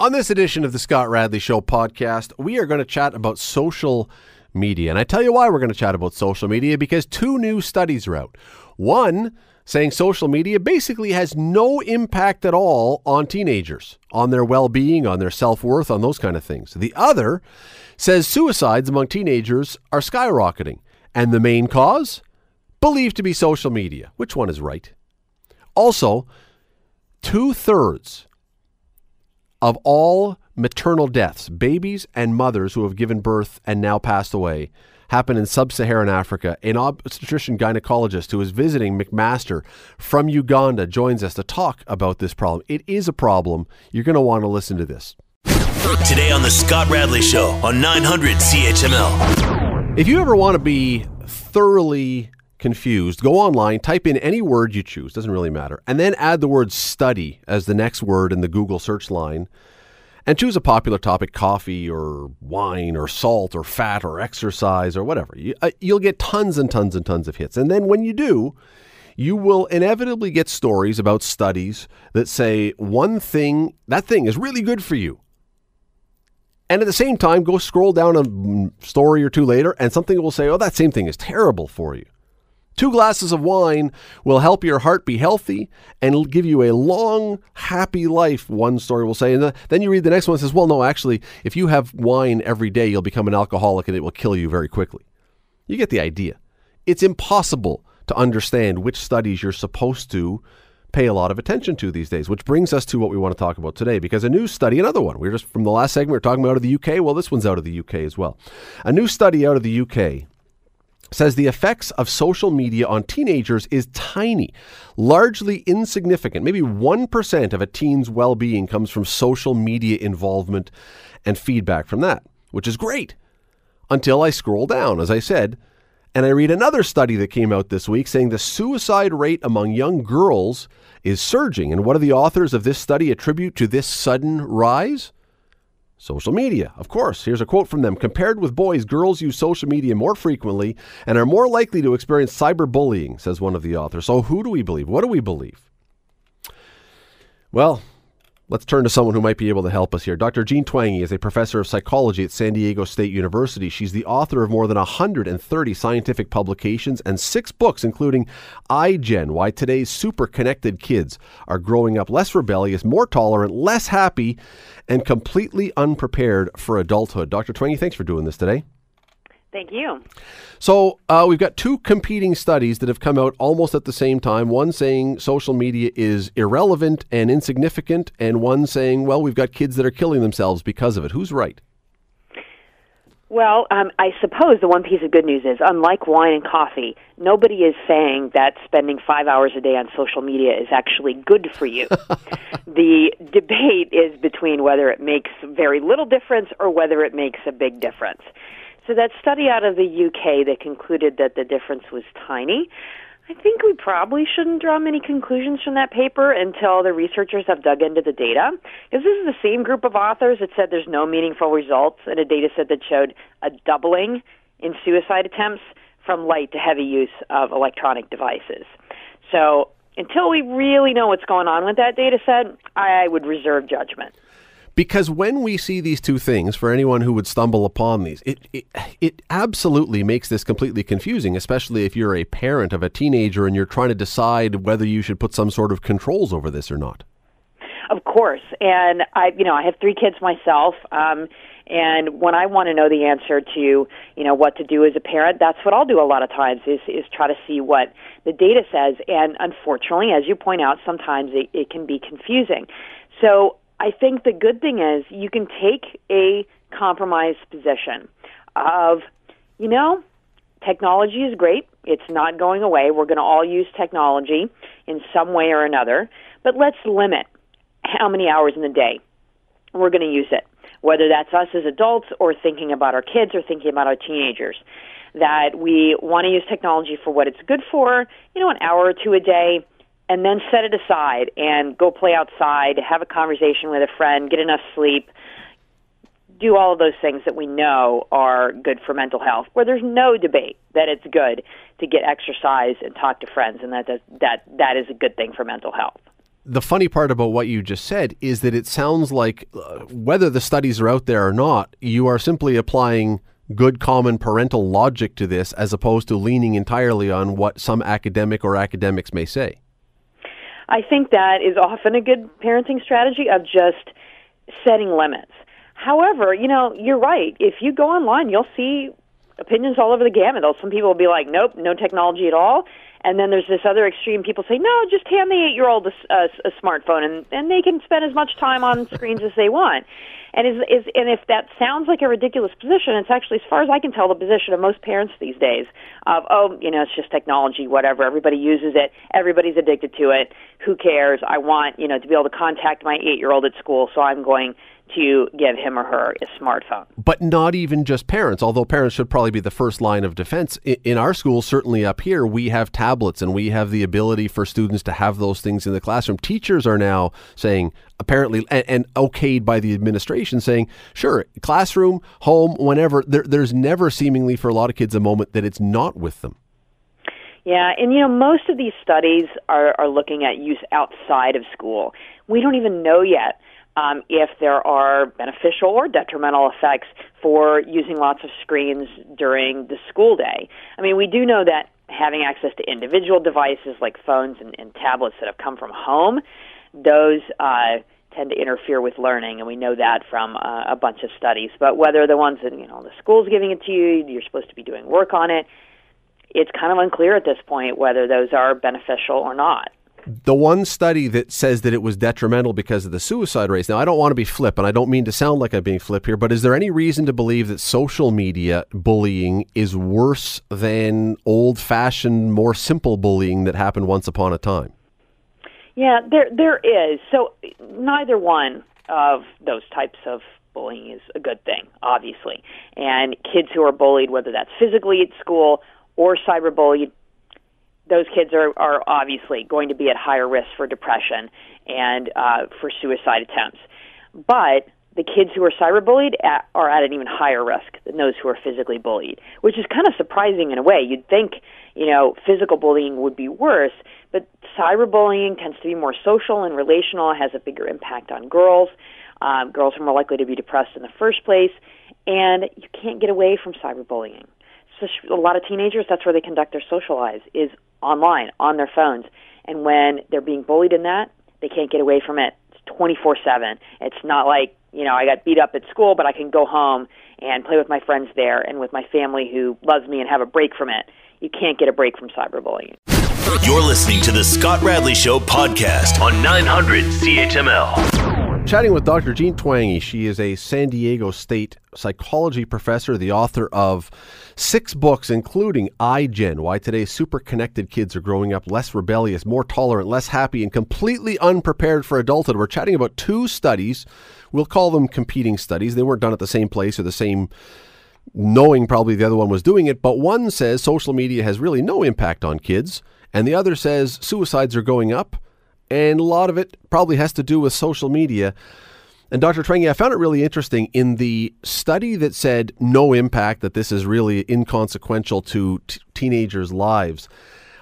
On this edition of the Scott Radley Show podcast, we are going to chat about social media. And I tell you why we're going to chat about social media, because two new studies are out. One saying social media basically has no impact at all on teenagers, on their well-being, on their self-worth, on those kind of things. The other says suicides among teenagers are skyrocketing. And the main cause? Believed to be social media. Which one is right? Also, 2/3 of all maternal deaths, babies and mothers who have given birth and now passed away, happened in sub-Saharan Africa. An obstetrician gynecologist who is visiting McMaster from Uganda joins us to talk about this problem. It is a problem. You're going to want to listen to this. Today on the Scott Radley Show on 900 CHML. If you ever want to be thoroughly confused, go online, type in any word you choose, doesn't really matter, and then add the word study as the next word in the Google search line, and choose a popular topic, coffee or wine or salt or fat or exercise or whatever. You'll get tons and tons and tons of hits. And then when you do, you will inevitably get stories about studies that say one thing, that thing is really good for you. And at the same time, go scroll down a story or two later and something will say, oh, that same thing is terrible for you. 2 glasses of wine will help your heart be healthy and it'll give you a long, happy life, one story will say. And then you read the next one and says, well, no, actually, if you have wine every day, you'll become an alcoholic and it will kill you very quickly. You get the idea. It's impossible to understand which studies you're supposed to pay a lot of attention to these days, which brings us to what we want to talk about today, because a new study, another one, we were just from the last segment, we were talking about out of the UK. Well, this one's out of the UK as well. A new study out of the UK says the effects of social media on teenagers is tiny, largely insignificant. Maybe 1% of a teen's well-being comes from social media involvement and feedback from that, which is great, until I scroll down, as I said, and I read another study that came out this week saying the suicide rate among young girls is surging. And what do the authors of this study attribute to this sudden rise? Social media, of course. Here's a quote from them. Compared with boys, girls use social media more frequently and are more likely to experience cyberbullying, says one of the authors. So who do we believe? What do we believe? Well, let's turn to someone who might be able to help us here. Dr. Jean Twenge is a professor of psychology at San Diego State University. She's the author of more than 130 scientific publications and 6 books, including iGen, Why Today's Super Connected Kids Are Growing Up Less Rebellious, More Tolerant, Less Happy, and completely unprepared for adulthood. Dr. Twenge, thanks for doing this today. Thank you. So we've got 2 competing studies that have come out almost at the same time, one saying social media is irrelevant and insignificant, and one saying, well, we've got kids that are killing themselves because of it. Who's right? Well, I suppose the one piece of good news is, unlike wine and coffee, nobody is saying that spending 5 hours a day on social media is actually good for you. The debate is between whether it makes very little difference or whether it makes a big difference. So that study out of the UK that concluded that the difference was tiny, I think we probably shouldn't draw many conclusions from that paper until the researchers have dug into the data, because this is the same group of authors that said there's no meaningful results in a data set that showed a doubling in suicide attempts from light to heavy use of electronic devices. So until we really know what's going on with that data set, I would reserve judgment. Because when we see these 2 things, for anyone who would stumble upon these, it absolutely makes this completely confusing, especially if you're a parent of a teenager and you're trying to decide whether you should put some sort of controls over this or not. Of course. And I have 3 kids myself. And when I want to know the answer to, what to do as a parent, that's what I'll do a lot of times is try to see what the data says. And unfortunately, as you point out, sometimes it can be confusing. So I think the good thing is you can take a compromised position of, technology is great. It's not going away. We're going to all use technology in some way or another, but let's limit how many hours in the day we're going to use it, whether that's us as adults or thinking about our kids or thinking about our teenagers, that we want to use technology for what it's good for, an hour or 2 a day, and then set it aside and go play outside, have a conversation with a friend, get enough sleep, do all of those things that we know are good for mental health, where there's no debate that it's good to get exercise and talk to friends, and that is a good thing for mental health. the funny part about what you just said is that it sounds like whether the studies are out there or not, you are simply applying good common parental logic to this as opposed to leaning entirely on what some academic or academics may say. I think that is often a good parenting strategy of just setting limits. However, you know, you're right. If you go online, you'll see opinions all over the gamut. Some people will be like, nope, no technology at all. And then there's this other extreme. People say, no, just hand the 8-year-old a smartphone, and they can spend as much time on screens as they want. And and if that sounds like a ridiculous position, it's actually, as far as I can tell, the position of most parents these days of, oh, you know, it's just technology, whatever. Everybody uses it. Everybody's addicted to it. Who cares? I want, you know, to be able to contact my 8-year-old at school, so I'm going to give him or her a smartphone. But not even just parents, although parents should probably be the first line of defense. In our schools, certainly up here, we have tablets and we have the ability for students to have those things in the classroom. Teachers are now saying, apparently, and okayed by the administration, saying, sure, classroom, home, whenever. There's never seemingly for a lot of kids a moment that it's not with them. Yeah, and you know, most of these studies are looking at use outside of school. We don't even know yet if there are beneficial or detrimental effects for using lots of screens during the school day. I mean, we do know that having access to individual devices like phones and tablets that have come from home, those tend to interfere with learning, and we know that from a bunch of studies. But whether the ones that, you know, the school's giving it to you, you're supposed to be doing work on it, it's kind of unclear at this point whether those are beneficial or not. The one study that says that it was detrimental because of the suicide rates. Now, I don't want to be flip, and I don't mean to sound like I'm being flip here, but is there any reason to believe that social media bullying is worse than old-fashioned, more simple bullying that happened once upon a time? Yeah, there is. So neither one of those types of bullying is a good thing, obviously. And kids who are bullied, whether that's physically at school or cyberbullied, those kids are obviously going to be at higher risk for depression and for suicide attempts. But the kids who are cyberbullied are at an even higher risk than those who are physically bullied, which is kind of surprising in a way. You'd think, you know, physical bullying would be worse, but cyberbullying tends to be more social and relational, has a bigger impact on girls. Girls are more likely to be depressed in the first place, and you can't get away from cyberbullying. So a lot of teenagers, that's where they conduct their social lives, is online, on their phones. And when they're being bullied in that, they can't get away from it. It's 24/7. It's not like, you know, I got beat up at school, but I can go home and play with my friends there and with my family who loves me and have a break from it. You can't get a break from cyberbullying. You're listening to the Scott Radley Show podcast on 900 CHML. Chatting with Dr. Jean Twenge. She is a San Diego State psychology professor, the author of 6 books, including iGen, Why Today's Super Connected Kids Are Growing Up Less Rebellious, More Tolerant, Less Happy, and Completely Unprepared for Adulthood. We're chatting about 2 studies. We'll call them competing studies. They weren't done at the same place or the same, knowing probably the other one was doing it. But one says social media has really no impact on kids, and the other says suicides are going up. And a lot of it probably has to do with social media. And Dr. Twenge, I found it really interesting in the study that said no impact, that this is really inconsequential to teenagers' lives.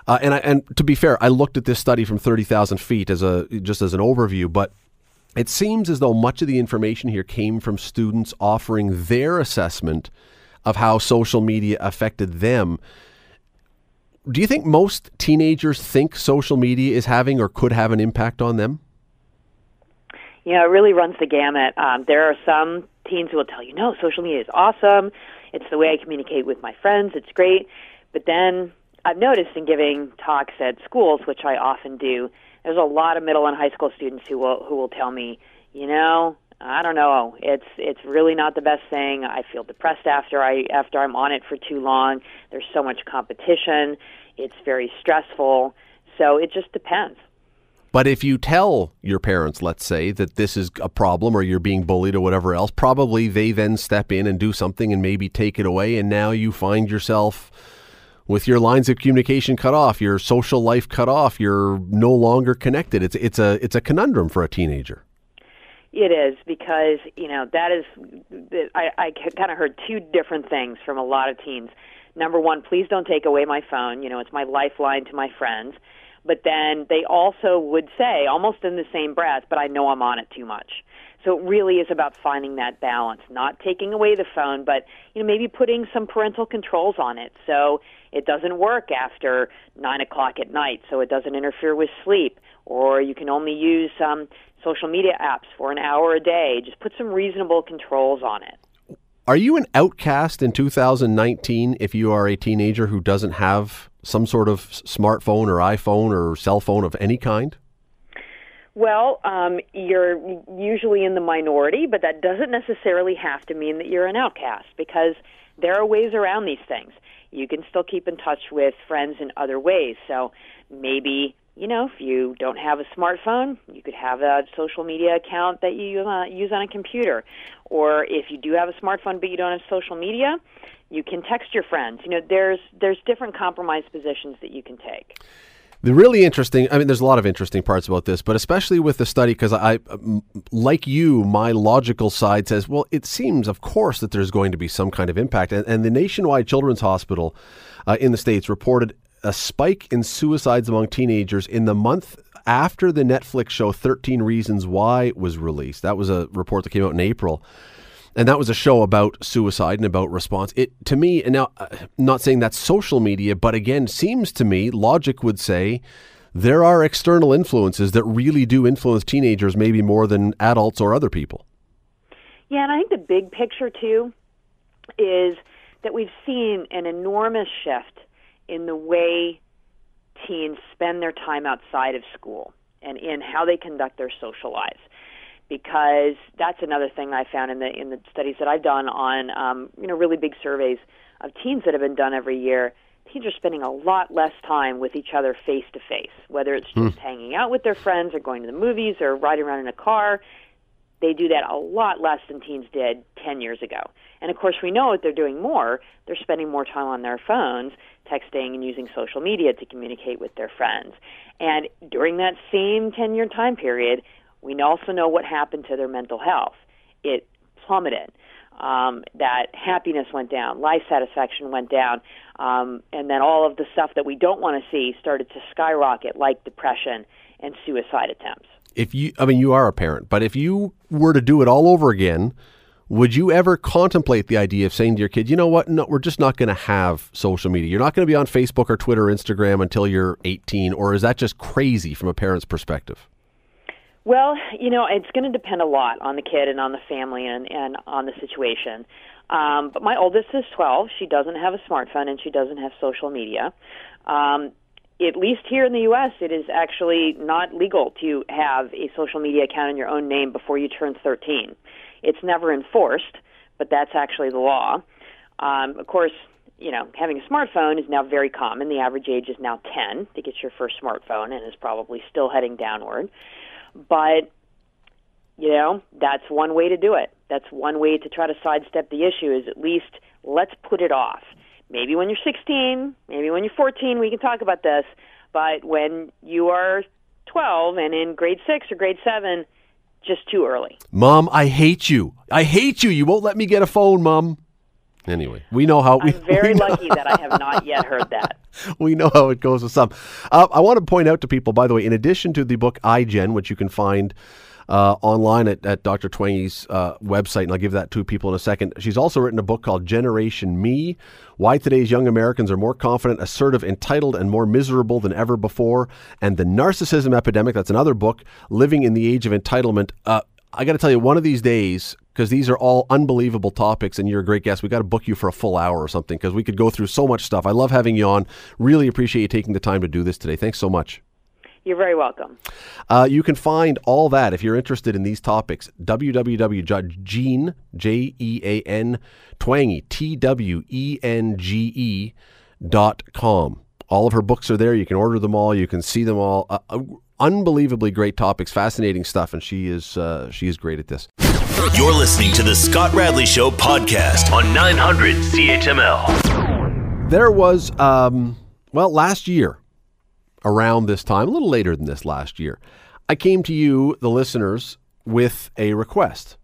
And to be fair, I looked at this study from 30,000 feet just as an overview, but it seems as though much of the information here came from students offering their assessment of how social media affected them. Do you think most teenagers think social media is having or could have an impact on them? You know, it really runs the gamut. There are some teens who will tell you, no, social media is awesome. It's the way I communicate with my friends. It's great. But then I've noticed in giving talks at schools, which I often do, there's a lot of middle and high school students who will tell me, you know, I don't know. It's really not the best thing. I feel depressed after I'm on it for too long. There's so much competition. It's very stressful. So it just depends. But if you tell your parents, let's say, that this is a problem or you're being bullied or whatever else, probably they then step in and do something and maybe take it away. And now you find yourself with your lines of communication cut off, your social life cut off, you're no longer connected. It's a conundrum for a teenager. It is, because, you know, that is, I kind of heard 2 different things from a lot of teens. Number one, please don't take away my phone. You know, it's my lifeline to my friends. but then they also would say, almost in the same breath, but I know I'm on it too much. So it really is about finding that balance, not taking away the phone, but you know, maybe putting some parental controls on it so it doesn't work after 9 o'clock at night, so it doesn't interfere with sleep, or you can only use social media apps for an hour a day. Just put some reasonable controls on it. Are you an outcast in 2019 if you are a teenager who doesn't have some sort of smartphone or iPhone or cell phone of any kind? Well, you're usually in the minority, but that doesn't necessarily have to mean that you're an outcast, because there are ways around these things. You can still keep in touch with friends in other ways. So maybe, you know, if you don't have a smartphone, you could have a social media account that you use on a computer. Or if you do have a smartphone but you don't have social media, you can text your friends. You know, there's different compromise positions that you can take. The really interesting, I mean, there's a lot of interesting parts about this, but especially with the study, because I, like you, my logical side says, well, it seems, of course, that there's going to be some kind of impact. And the Nationwide Children's Hospital in the States reported a spike in suicides among teenagers in the month after the Netflix show 13 Reasons Why was released. That was a report that came out in April. And that was a show about suicide and about response. It, to me, and now not saying that's social media, but again, seems to me, logic would say there are external influences that really do influence teenagers maybe more than adults or other people. Yeah, and I think the big picture, too, is that we've seen an enormous shift in the way teens spend their time outside of school and in how they conduct their social lives. Because that's another thing I found in the studies that I've done on really big surveys of teens that have been done every year. Teens are spending a lot less time with each other face to face, whether it's just hanging out with their friends or going to the movies or riding around in a car. They do that a lot less than teens did 10 years ago. And of course, we know what they're doing more. They're spending more time on their phones, texting and using social media to communicate with their friends. And during that same 10-year time period, we also know what happened to their mental health. It plummeted. That happiness went down. Life satisfaction went down. And then all of the stuff that we don't want to see started to skyrocket, like depression and suicide attempts. You are a parent, but if you were to do it all over again, would you ever contemplate the idea of saying to your kid, you know what, no, we're just not going to have social media. You're not going to be on Facebook or Twitter or Instagram until you're 18, or is that just crazy from a parent's perspective? Well, you know, it's going to depend a lot on the kid and on the family and on the situation. But my oldest is 12. She doesn't have a smartphone and she doesn't have social media. At least here in the U.S., it is actually not legal to have a social media account in your own name before you turn 13. It's never enforced, but that's actually the law. Of course, you know, having a smartphone is now very common. The average age is now 10 to get your first smartphone and is probably still heading downward. But, you know, that's one way to do it. That's one way to try to sidestep the issue is at least let's put it off. Maybe when you're 16, maybe when you're 14, we can talk about this. But when you are 12 and in grade 6 or grade 7, just too early. Mom, I hate you. I hate you. You won't let me get a phone, Mom. Anyway, we know how... I'm very lucky that I have not yet heard that. We know how it goes with some. I want to point out to people, by the way, in addition to the book iGen, which you can find online at Dr. Twenge's website, and I'll give that to people in a second, she's also written a book called Generation Me, Why Today's Young Americans Are More Confident, Assertive, Entitled, and More Miserable Than Ever Before, and The Narcissism Epidemic, that's another book, Living in the Age of Entitlement. I got to tell you, one of these days... because these are all unbelievable topics, and you're a great guest. We got to book you for a full hour or something, because we could go through so much stuff. I love having you on. Really appreciate you taking the time to do this today. Thanks so much. You're very welcome. You can find all that, if you're interested in these topics, www.jean, Jean, Twenge, twenge.com. All of her books are there. You can order them all. You can see them all. Unbelievably great topics, fascinating stuff, and she is great at this. You're listening to the Scott Radley Show podcast on 900 CHML. There was, last year, around this time, a little later than this last year, I came to you, the listeners, with a request.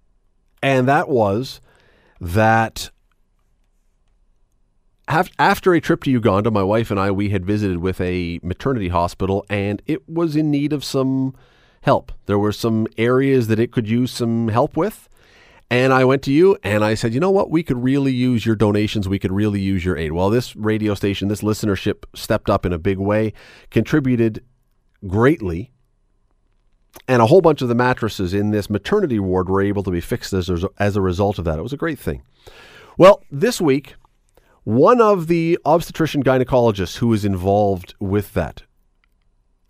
And that was that After a trip to Uganda, my wife and I, we had visited with a maternity hospital, and it was in need of some help. There were some areas that it could use some help with. And I went to you and I said, you know what, we could really use your donations. We could really use your aid. Well, this radio station, this listenership stepped up in a big way, contributed greatly. And a whole bunch of the mattresses in this maternity ward were able to be fixed as a result of that. It was a great thing. Well, this week, one of the obstetrician gynecologists who is involved with that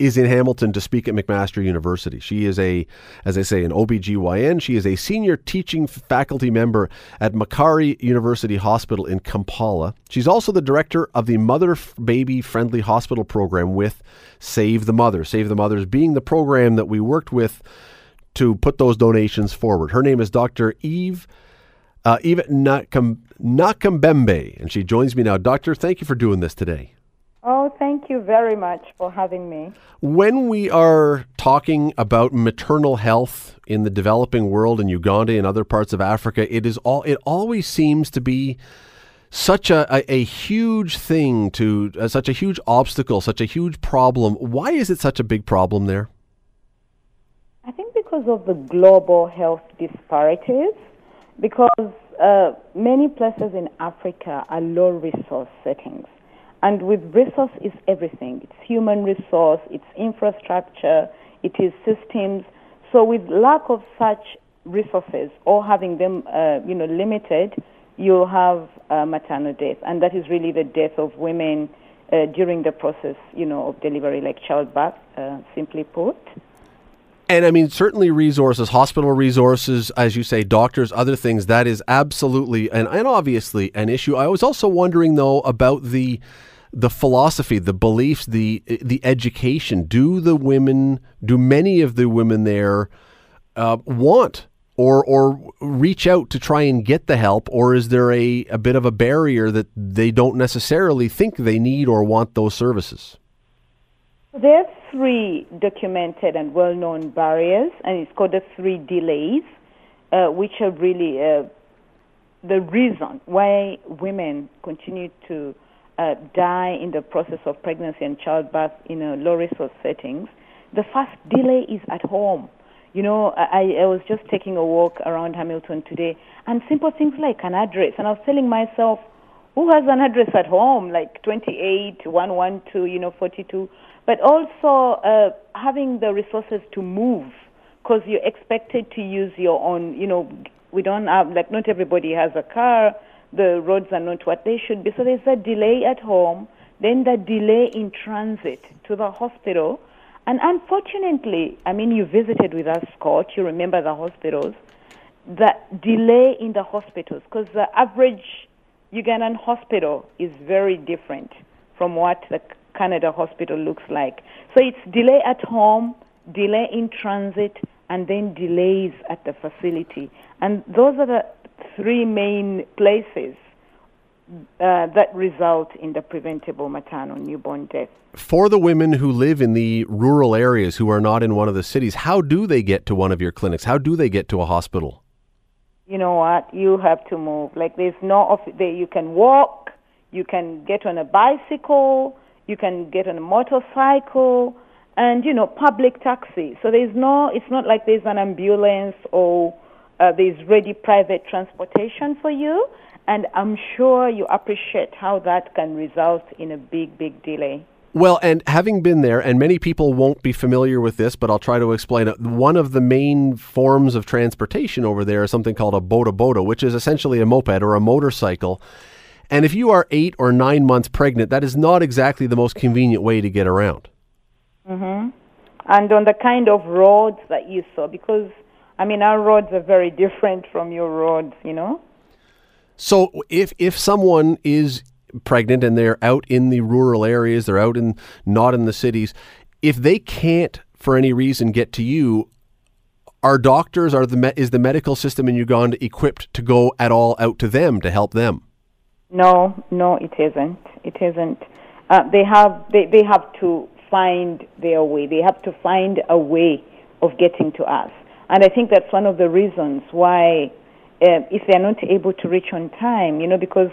is in Hamilton to speak at McMaster University. She is an OB-GYN. She is a senior teaching faculty member at Macari University Hospital in Kampala. She's also the director of the Mother Baby Friendly Hospital program with Save the Mothers. Save the Mothers being the program that we worked with to put those donations forward. Her name is Dr. Eve Nakabembe, and she joins me now. Doctor, thank you for doing this today. Oh, thank you very much for having me. When we are talking about maternal health in the developing world, in Uganda and other parts of Africa, it always seems to be such a huge thing, such a huge obstacle, such a huge problem. Why is it such a big problem there? I think because of the global health disparities, because many places in Africa are low resource settings. And with resource is everything. It's human resource, it's infrastructure, it is systems. So with lack of such resources or having them, limited, you'll have maternal death. And that is really the death of women during the process, of delivery, like childbirth, simply put. And I mean, certainly resources, hospital resources, as you say, doctors, other things, that is absolutely and obviously an issue. I was also wondering, though, about the philosophy, the beliefs, the education. Do many of the women there want or reach out to try and get the help, or is there a bit of a barrier that they don't necessarily think they need or want those services? There are three documented and well-known barriers, and it's called the three delays, which are really the reason why women continue to die in the process of pregnancy and childbirth in low-resource settings. The first delay is at home. I was just taking a walk around Hamilton today, and simple things like an address, and I was telling myself, who has an address at home, like 28, 112, 42? But also having the resources to move, because you're expected to use your own, we don't have, like, not everybody has a car, the roads are not what they should be. So there's a delay at home, then the delay in transit to the hospital. And unfortunately, you visited with us, Scott, you remember the hospitals, the delay in the hospitals, because the average Ugandan hospital is very different from what the Canada hospital looks like. So it's delay at home, delay in transit, and then delays at the facility. And those are the three main places that result in the preventable maternal newborn death. For the women who live in the rural areas who are not in one of the cities, how do they get to one of your clinics? How do they get to a hospital? You know what? You have to move. Like, there's no, you can walk, you can get on a bicycle, you can get on a motorcycle, and, public taxi. So it's not like there's an ambulance or there's ready private transportation for you. And I'm sure you appreciate how that can result in a big, big delay. Well, and having been there, and many people won't be familiar with this, but I'll try to explain it. One of the main forms of transportation over there is something called a boda-boda, which is essentially a moped or a motorcycle. And if you are 8 or 9 months pregnant, that is not exactly the most convenient way to get around. Mm-hmm. And on the kind of roads that you saw, because, our roads are very different from your roads, So if someone is pregnant and they're out in the rural areas, they're out in, not in the cities, if they can't for any reason get to you, are doctors, is the medical system in Uganda equipped to go at all out to them to help them? No, it isn't. It isn't. They have to find their way. They have to find a way of getting to us. And I think that's one of the reasons why if they're not able to reach on time, because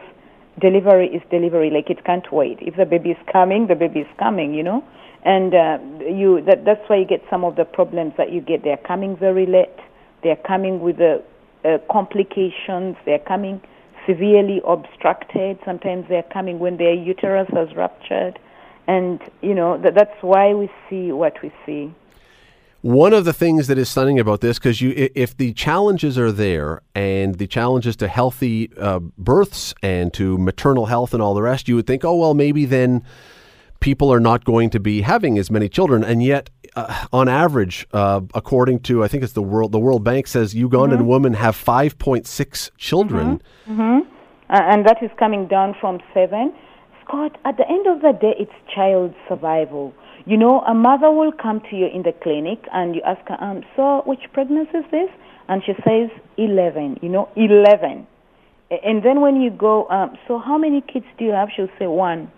delivery is delivery, like it can't wait. If the baby is coming, the baby is coming, you know. And that's why you get some of the problems that you get. They're coming very late. They're coming with the complications. They're coming severely obstructed. Sometimes they're coming when their uterus has ruptured. And, you know, that's why we see what we see. One of the things that is stunning about this, because if the challenges are there and the challenges to healthy births and to maternal health and all the rest, you would think, oh, well, maybe then people are not going to be having as many children. And yet, on average, according to, I think it's the World Bank says Ugandan women have 5.6 children. And that is coming down from 7. Scott, at the end of the day, it's child survival. You know, a mother will come to you in the clinic and you ask her, so which pregnancy is this? And she says, 11, you know, 11. And then when you go, so how many kids do you have? She'll say 1,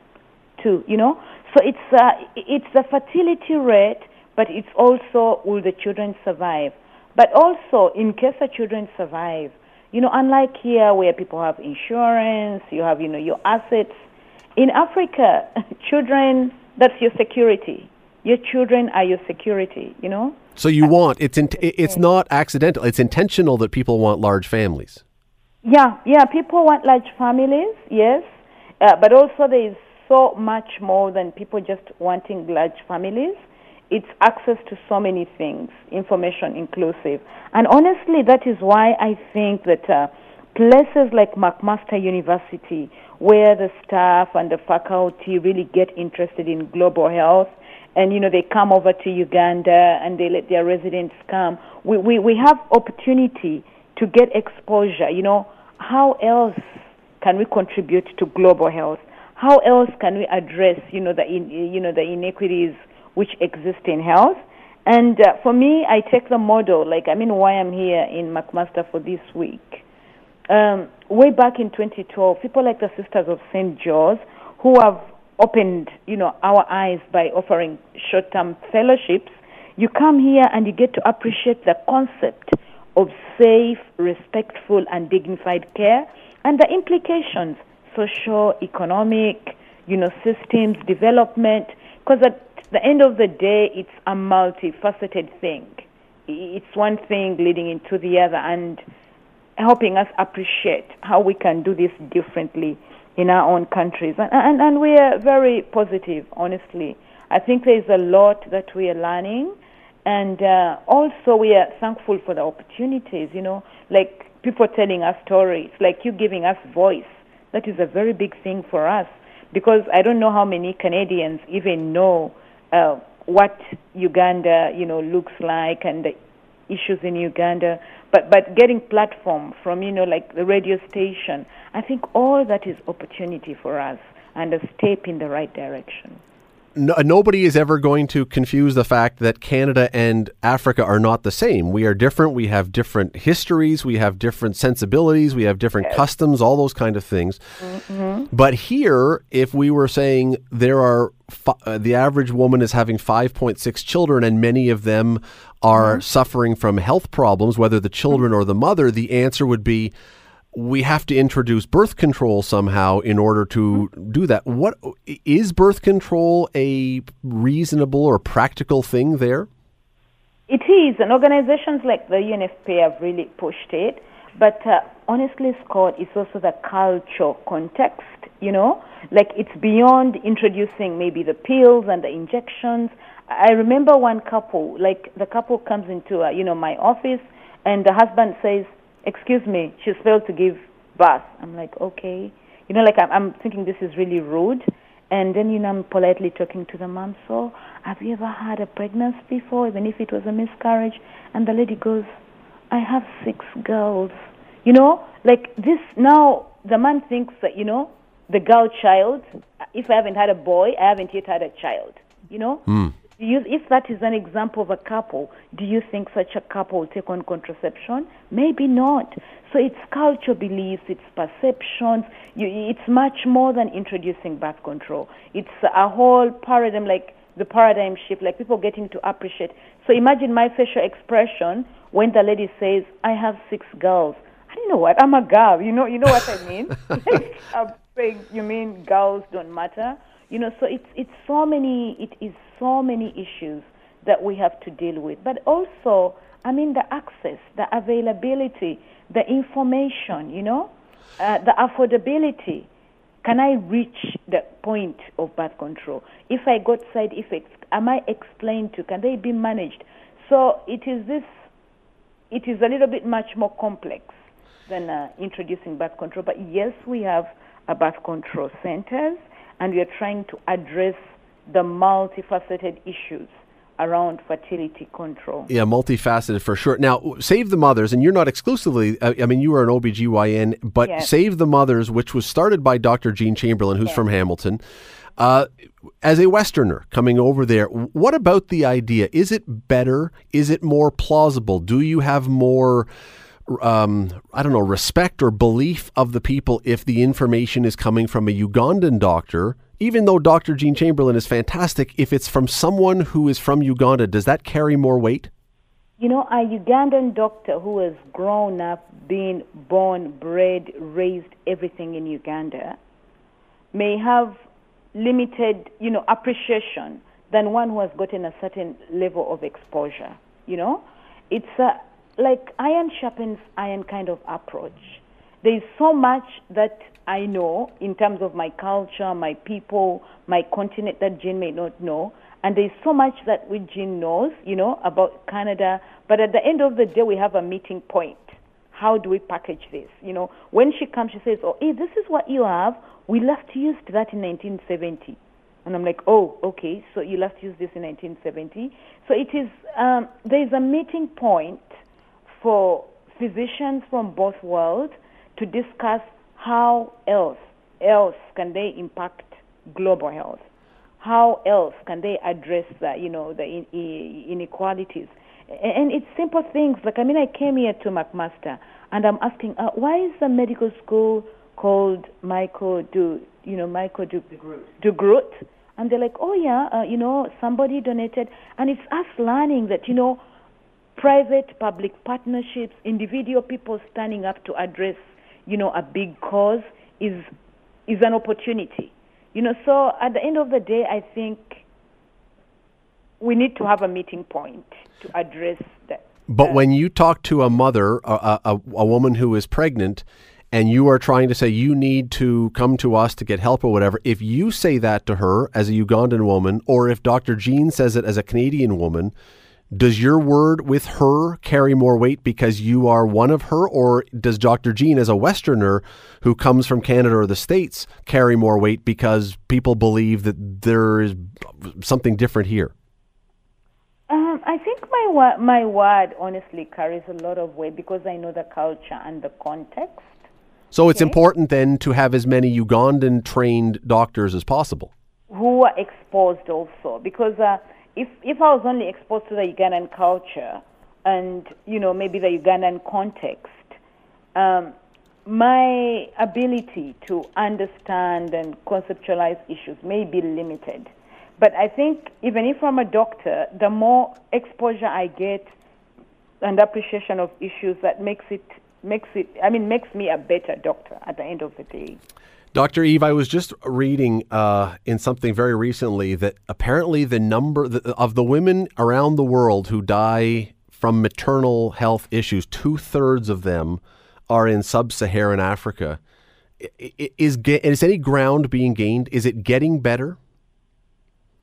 2, you know. So it's the fertility rate, but it's also will the children survive. But also, in case the children survive, you know, unlike here where people have insurance, you have, you know, your assets. In Africa, children... that's your security. Your children are your security, you know? So you want, it's not accidental, it's intentional that people want large families. Yeah, people want large families, yes. But also there is so much more than people just wanting large families. It's access to so many things, information inclusive. And honestly, that is why I think that places like McMaster University, where the staff and the faculty really get interested in global health, and, you know, they come over to Uganda and they let their residents come. We have opportunity to get exposure. You know, how else can we contribute to global health? How else can we address, you know, the inequities which exist in health? And for me, I take the model, why I'm here in McMaster for this week. Way back in 2012, people like the Sisters of St. George, who have opened, you know, our eyes by offering short-term fellowships, you come here and you get to appreciate the concept of safe, respectful, and dignified care, and the implications, social, economic, you know, systems, development, because at the end of the day, it's a multifaceted thing. It's one thing leading into the other, and helping us appreciate how we can do this differently in our own countries. And we are very positive, honestly. I think there is a lot that we are learning. And also we are thankful for the opportunities, you know, like people telling us stories, like you giving us voice. That is a very big thing for us, because I don't know how many Canadians even know what Uganda, you know, looks like and the issues in Uganda. But getting platform from, you know, like the radio station, I think all that is opportunity for us and a step in the right direction. No, nobody is ever going to confuse the fact that Canada and Africa are not the same. We are different. We have different histories. We have different sensibilities. We have different customs, all those kind of things. But here, if we were saying there are the average woman is having 5.6 children and many of them are suffering from health problems, whether the children or the mother, the answer would be we have to introduce birth control somehow in order to do that. What is birth control, a reasonable or practical thing there? It is, and organizations like the UNFPA have really pushed it. But honestly, Scott, it's also the cultural context, you know? Like it's beyond introducing maybe the pills and the injections. I remember one couple, like the couple comes into, you know, my office and the husband says, "Excuse me, she's failed to give birth." I'm like, okay. You know, like I'm thinking this is really rude. And then, you know, I'm politely talking to the mom, "So, have you ever had a pregnancy before, even if it was a miscarriage?" And the lady goes, "I have 6 girls." You know, like this, now the man thinks that, you know, the girl child, if I haven't had a boy, I haven't yet had a child, you know? If that is an example of a couple, do you think such a couple will take on contraception? Maybe not. So it's cultural beliefs, it's perceptions. It's much more than introducing birth control. It's a whole paradigm, like the paradigm shift, like people getting to appreciate. So imagine my facial expression when the lady says, "I have 6 girls." I don't know what, I'm a girl. You know what I mean? You mean girls don't matter? You know, so it is so many issues that we have to deal with. But also, I mean, the access, the availability, the information, you know, the affordability. Can I reach the point of birth control? If I got side effects, am I explained to? Can they be managed? So it is a little bit much more complex than introducing birth control. But yes, we have a birth control centers, and we are trying to address the multifaceted issues around fertility control. Yeah, multifaceted for sure. Now, Save the Mothers, and you're not exclusively, I mean, you are an OB-GYN, but yes. Save the Mothers, which was started by Dr. Jean Chamberlain, who's yes. from Hamilton, as a Westerner coming over there, what about the idea? Is it better? Is it more plausible? Do you have more, I don't know, respect or belief of the people if the information is coming from a Ugandan doctor? Even though Dr. Jean Chamberlain is fantastic, if it's from someone who is from Uganda, does that carry more weight? You know, a Ugandan doctor who has grown up, been born, bred, raised, everything in Uganda, may have limited, you know, appreciation than one who has gotten a certain level of exposure. You know, it's a, like iron sharpens iron kind of approach. There's so much that I know in terms of my culture, my people, my continent that Jean may not know. And there's so much that Jean knows, you know, about Canada. But at the end of the day, we have a meeting point. How do we package this? You know, when she comes, she says, oh, hey, this is what you have. We last used that in 1970. And I'm like, oh, okay, so you last used this in 1970. So it is, there's a meeting point for physicians from both worlds to discuss how else can they impact global health? How else can they address, you know, the inequalities? And it's simple things. Like, I mean, I came here to McMaster, and I'm asking, why is the medical school called Michael DeGroote? And they're like, oh, yeah, you know, somebody donated. And it's us learning that, you know, private-public partnerships, individual people standing up to address, you know, a big cause is an opportunity. You know, so at the end of the day, I think we need to have a meeting point to address that. But when you talk to a mother, a woman who is pregnant, and you are trying to say you need to come to us to get help or whatever, if you say that to her as a Ugandan woman, or if Dr. Jean says it as a Canadian woman, does your word with her carry more weight because you are one of her, or does Dr. Jean, as a Westerner who comes from Canada or the States, carry more weight because people believe that there is something different here? I think my word honestly carries a lot of weight because I know the culture and the context. So it's important then to have as many Ugandan-trained doctors as possible. Who are exposed also, because... If I was only exposed to the Ugandan culture and, you know, maybe the Ugandan context, my ability to understand and conceptualize issues may be limited. But I think even if I'm a doctor, the more exposure I get and appreciation of issues, that makes me a better doctor at the end of the day. Dr. Eve, I was just reading in something very recently that apparently the number of the women around the world who die from maternal health issues, 2/3 of them are in sub-Saharan Africa. Is any ground being gained? Is it getting better?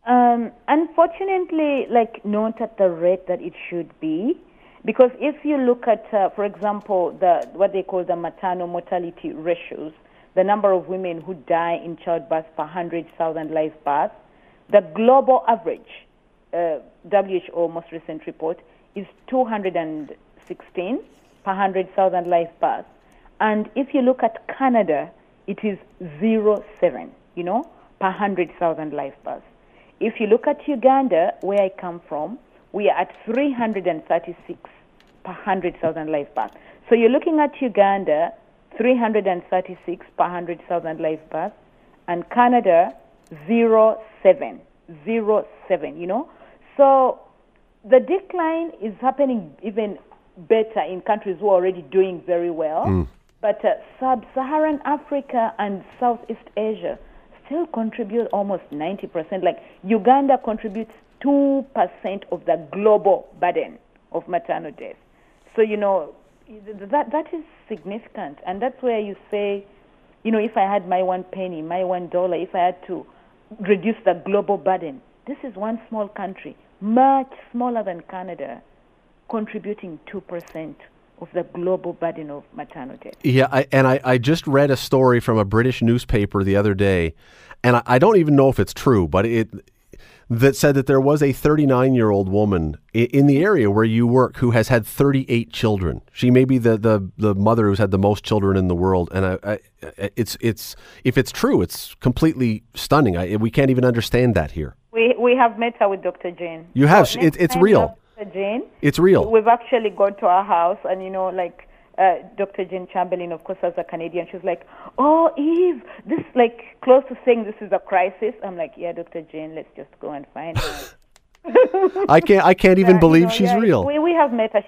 Unfortunately, like, not at the rate that it should be. Because if you look at, for example, what they call the maternal mortality ratios, the number of women who die in childbirth per 100,000 live births, the global average, WHO most recent report, is 216 per 100,000 live births. And if you look at Canada, it is 0.7, you know, per 100,000 live births. If you look at Uganda, where I come from, we are at 336 per 100,000 live births. So you're looking at Uganda, 336 per 100,000 live births, and Canada, 0.7, you know. So the decline is happening even better in countries who are already doing very well. But sub-Saharan Africa and Southeast Asia still contribute almost 90%. Like Uganda contributes 2% of the global burden of maternal death. So, you know, that is significant. And that's where you say, you know, if I had my one penny, my $1, if I had to reduce the global burden, this is one small country, much smaller than Canada, contributing 2%. Of the global burden of maternal death. Yeah, I just read a story from a British newspaper the other day, and I don't even know if it's true, but that said that there was a 39-year-old woman in the area where you work who has had 38 children. She may be the mother who's had the most children in the world, and it's if it's true, it's completely stunning. We can't even understand that here. We have met her with Dr. Jane. You have? So it's real. Jane. It's real. We've actually gone to our house, and you know, like Dr. Jean Chamberlain, of course, as a Canadian, she's like, "Oh, Eve, this like close to saying this is a crisis." I'm like, "Yeah, Dr. Jane, let's just go and find her." I can't even believe she's real. We have met her.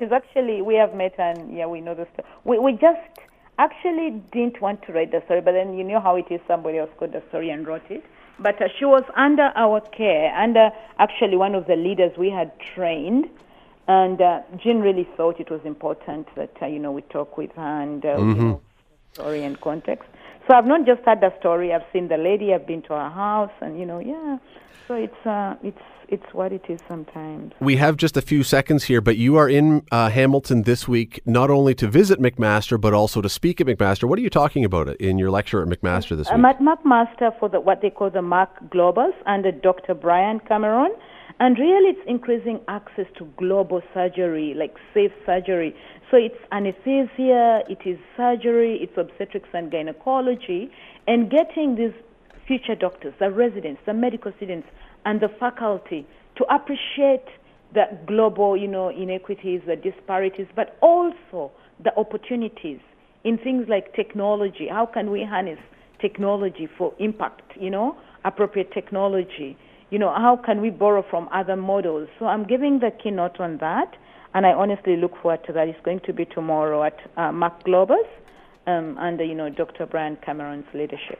We have met her, and yeah, we know the story. We just actually didn't want to write the story, but then you know how it is. Somebody else got the story and wrote it. But she was under our care, under actually one of the leaders we had trained. And Jean really thought it was important that, you know, we talk with her and you know, story and context. So I've not just had the story. I've seen the lady. I've been to her house. And, you know, yeah. So it's what it is sometimes. We have just a few seconds here, but you are in Hamilton this week, not only to visit McMaster, but also to speak at McMaster. What are you talking about in your lecture at McMaster this week? I'm at McMaster for what they call the Mac Globus under Dr. Brian Cameron. And really, it's increasing access to global surgery, like safe surgery. So it's anesthesia, it is surgery, it's obstetrics and gynecology, and getting these future doctors, the residents, the medical students, and the faculty to appreciate the global, you know, inequities, the disparities, but also the opportunities in things like technology. How can we harness technology for impact, you know, appropriate technology? You know, how can we borrow from other models? So I'm giving the keynote on that, and I honestly look forward to that. It's going to be tomorrow at Mac Globus under, you know, Dr. Brian Cameron's leadership.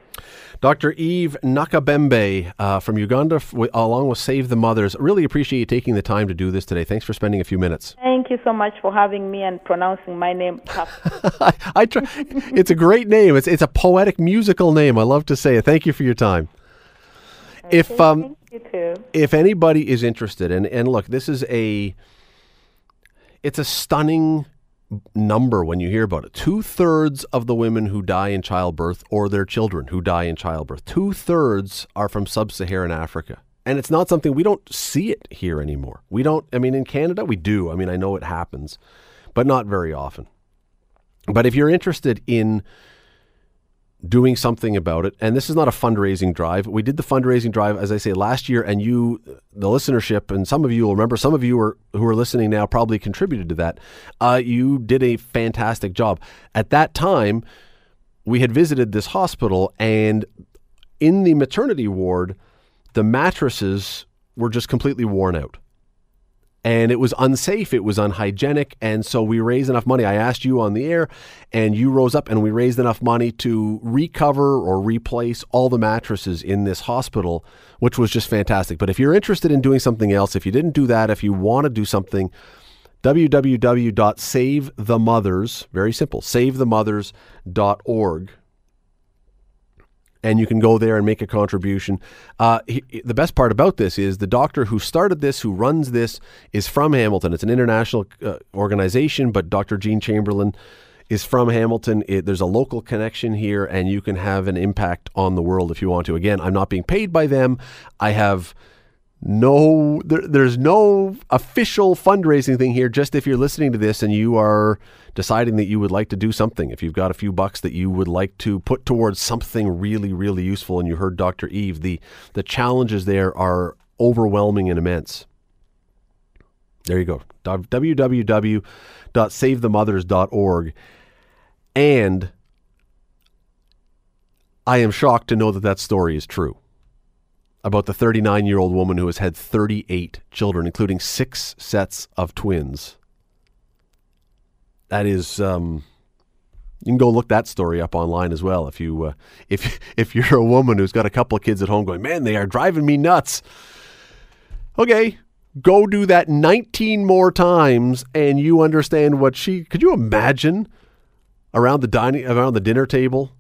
Dr. Eve Nakabembe from Uganda, along with Save the Mothers. Really appreciate you taking the time to do this today. Thanks for spending a few minutes. Thank you so much for having me and pronouncing my name. I try. It's a great name. It's a poetic, musical name. I love to say it. Thank you for your time. Okay, if anybody is interested, and look, this is it's a stunning number when you hear about it. 2/3 of the women who die in childbirth or their children who die in childbirth, 2/3 are from sub-Saharan Africa. And it's not something, we don't see it here anymore. We don't, I mean, in Canada, we do. I mean, I know it happens, but not very often. But if you're interested in doing something about it. And this is not a fundraising drive. We did the fundraising drive, as I say, last year, and you, the listenership, and some of you will remember, some of you who are listening now probably contributed to that. You did a fantastic job. At that time, we had visited this hospital, and in the maternity ward, the mattresses were just completely worn out. And it was unsafe, it was unhygienic, and so we raised enough money. I asked you on the air, and you rose up, and we raised enough money to recover or replace all the mattresses in this hospital, which was just fantastic. But if you're interested in doing something else, if you didn't do that, if you want to do something, www.savethemothers, very simple, savethemothers.org. And you can go there and make a contribution. The best part about this is the doctor who started this, who runs this, is from Hamilton. It's an international organization, but Dr. Jean Chamberlain is from Hamilton. There's a local connection here, and you can have an impact on the world if you want to. Again, I'm not being paid by them. I have there's no official fundraising thing here. Just if you're listening to this and you are deciding that you would like to do something, if you've got a few bucks that you would like to put towards something really, really useful, and you heard Dr. Eve, the challenges there are overwhelming and immense. There you go. www.savethemothers.org. And I am shocked to know that story is true. About the 39-year-old woman who has had 38 children, including 6 sets of twins. That is, You can go look that story up online as well. If you if you're a woman who's got a couple of kids at home going, man, they are driving me nuts. Okay, go do that 19 more times, and you understand what she. Could you imagine around the dinner table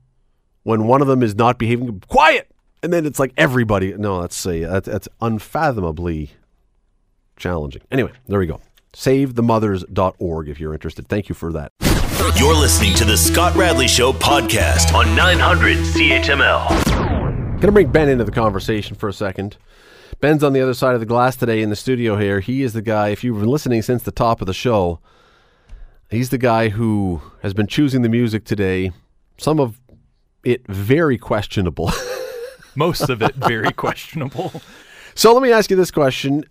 when one of them is not behaving? Quiet, and then it's like everybody. No, let's say that's unfathomably challenging. Anyway, there we go. SaveTheMothers.org if you're interested. Thank you for that. You're listening to the Scott Radley Show podcast on 900 CHML. Gonna bring Ben into the conversation for a second. Ben's on the other side of the glass today in the studio here. He is the guy, if you've been listening since the top of the show, he's the guy who has been choosing the music today. Some of it very questionable. Most of it very questionable. So let me ask you this question.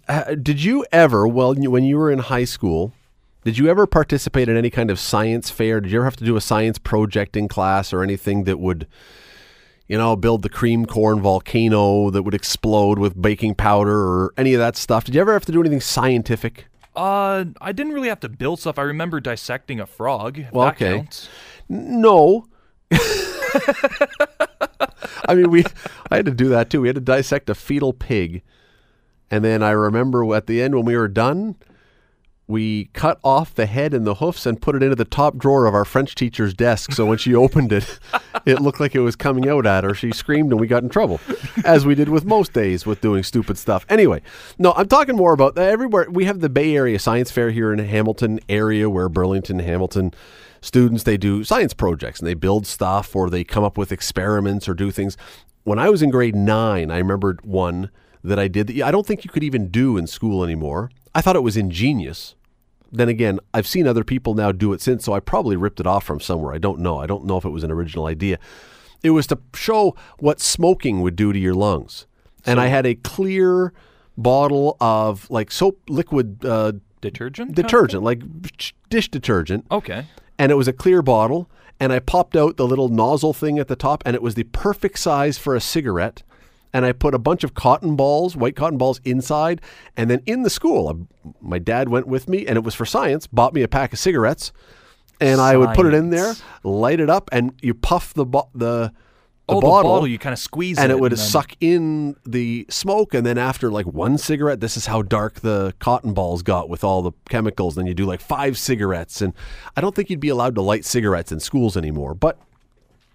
Did you ever, when you were in high school, did you ever participate in any kind of science fair? Did you ever have to do a science projecting class or anything that would, you know, build the cream corn volcano that would explode with baking powder or any of that stuff? Did you ever have to do anything scientific? I didn't really have to build stuff. I remember dissecting a frog. Well, that okay. Counts. No. I mean, I had to do that too. We had to dissect a fetal pig. And then I remember at the end when we were done, we cut off the head and the hoofs and put it into the top drawer of our French teacher's desk. So when she opened it, it looked like it was coming out at her. She screamed and we got in trouble, as we did with most days with doing stupid stuff. Anyway, no, I'm talking more about everywhere. We have the Bay Area Science Fair here in Hamilton area where Burlington, Hamilton students, they do science projects and they build stuff or they come up with experiments or do things. When I was in grade 9, I remembered one that I did that I don't think you could even do in school anymore. I thought it was ingenious. Then again, I've seen other people now do it since, so I probably ripped it off from somewhere. I don't know. I don't know if it was an original idea. It was to show what smoking would do to your lungs. So, and I had a clear bottle of like soap liquid. Detergent, like dish detergent. Okay. And it was a clear bottle, and I popped out the little nozzle thing at the top, and it was the perfect size for a cigarette. And I put a bunch of cotton balls, white cotton balls inside. And then in the school, my dad went with me, and it was for science, bought me a pack of cigarettes. And I would put it in there, light it up, and you puff the bottle, you kind of squeeze it. And it would suck in the smoke. And then after like one cigarette, this is how dark the cotton balls got with all the chemicals. Then you do like 5 cigarettes. And I don't think you'd be allowed to light cigarettes in schools anymore, but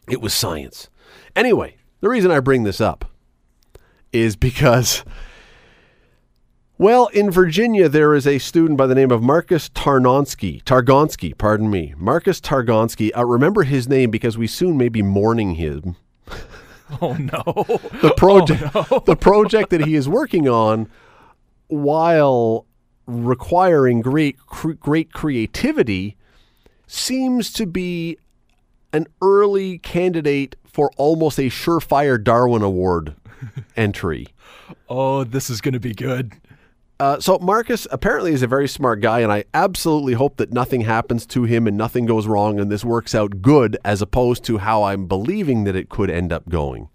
it was science. Anyway, the reason I bring this up is because, well, in Virginia, there is a student by the name of Marcus Targonsky. I remember his name because we soon may be mourning him. Oh, no. The project that he is working on, while requiring great creativity, seems to be an early candidate for almost a surefire Darwin Award entry. Oh, this is going to be good. So Marcus apparently is a very smart guy, and I absolutely hope that nothing happens to him and nothing goes wrong and this works out good as opposed to how I'm believing that it could end up going.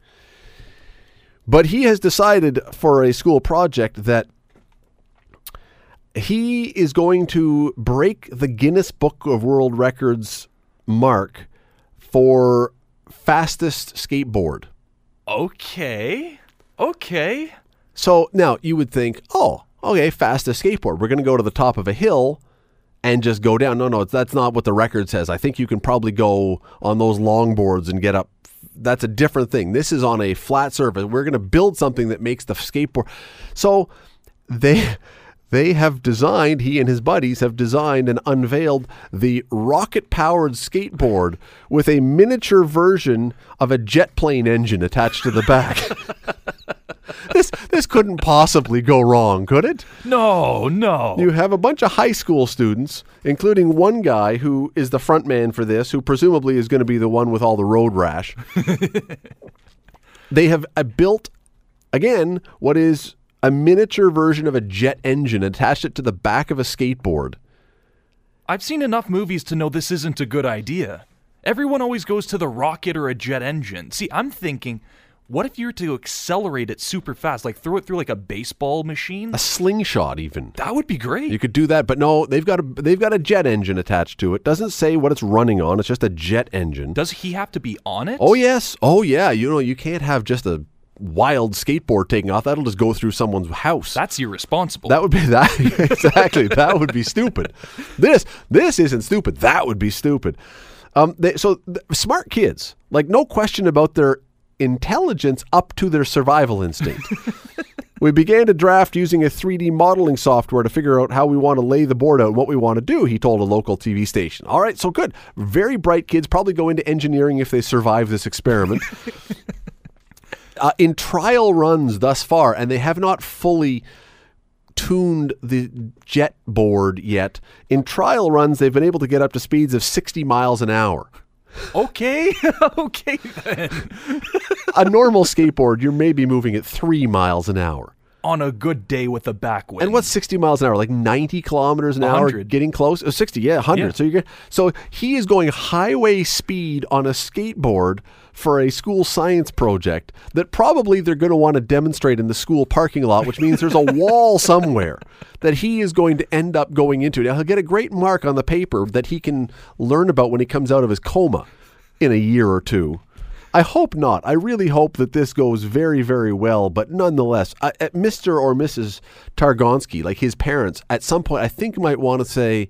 But he has decided for a school project that he is going to break the Guinness Book of World Records mark for fastest skateboard. Okay. So now you would think, oh, okay, fastest skateboard. We're going to go to the top of a hill and just go down. No, that's not what the record says. I think you can probably go on those longboards and get up. That's a different thing. This is on a flat surface. We're going to build something that makes the skateboard. So they have designed, he and his buddies have designed and unveiled the rocket-powered skateboard with a miniature version of a jet plane engine attached to the back. This couldn't possibly go wrong, could it? No. You have a bunch of high school students, including one guy who is the front man for this, who presumably is going to be the one with all the road rash. They have built, again, what is a miniature version of a jet engine, attached it to the back of a skateboard. I've seen enough movies to know this isn't a good idea. Everyone always goes to the rocket or a jet engine. See, I'm thinking, What if you were to accelerate it super fast, like throw it through like a baseball machine? A slingshot even. That would be great. You could do that, but no, they've got a jet engine attached to it. Doesn't say what it's running on. It's just a jet engine. Does he have to be on it? Oh, yes. Oh, yeah. You know, you can't have just a wild skateboard taking off. That'll just go through someone's house. That's irresponsible. That would be that. Exactly. That would be stupid. This isn't stupid. That would be stupid. Smart kids, like no question about their intelligence up to their survival instinct. We began to draft using a 3D modeling software to figure out how we want to lay the board out and what we want to do, he told a local TV station. All right, so good. Very bright kids probably go into engineering if they survive this experiment. In trial runs thus far, and they have not fully tuned the jet board yet. In trial runs, they've been able to get up to speeds of 60 miles an hour. Okay, okay then. A normal skateboard, you're maybe moving at 3 miles an hour. On a good day with a backwind. And what's 60 miles an hour? Like 90 kilometers an 100. Hour? Getting close? Oh, 60, yeah, 100. Yeah. So he is going highway speed on a skateboard for a school science project that probably they're going to want to demonstrate in the school parking lot, which means there's a wall somewhere that he is going to end up going into. Now, he'll get a great mark on the paper that he can learn about when he comes out of his coma in a year or two. I hope not. I really hope that this goes very, very well. But nonetheless, Mr. or Mrs. Targonsky, like his parents, at some point, I think might want to say,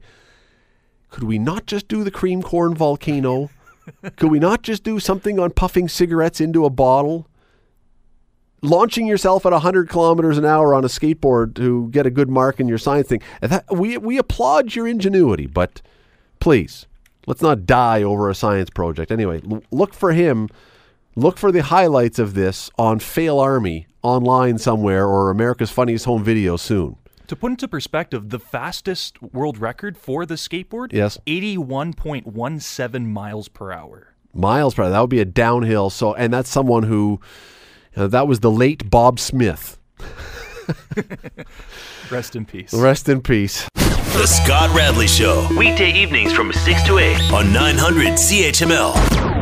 could we not just do the cream corn volcano? Could we not just do something on puffing cigarettes into a bottle? Launching yourself at 100 kilometers an hour on a skateboard to get a good mark in your science thing. And that, we applaud your ingenuity, but please, let's not die over a science project. Anyway, look for him. Look for the highlights of this on Fail Army online somewhere or America's Funniest Home Video soon. To put into perspective, the fastest world record for the skateboard, yes, 81.17 miles per hour. Miles per hour. That would be a downhill. So, and that's someone who, that was the late Bob Smith. Rest in peace. Rest in peace. The Scott Radley Show. Weekday evenings from 6 to 8 on 900 CHML.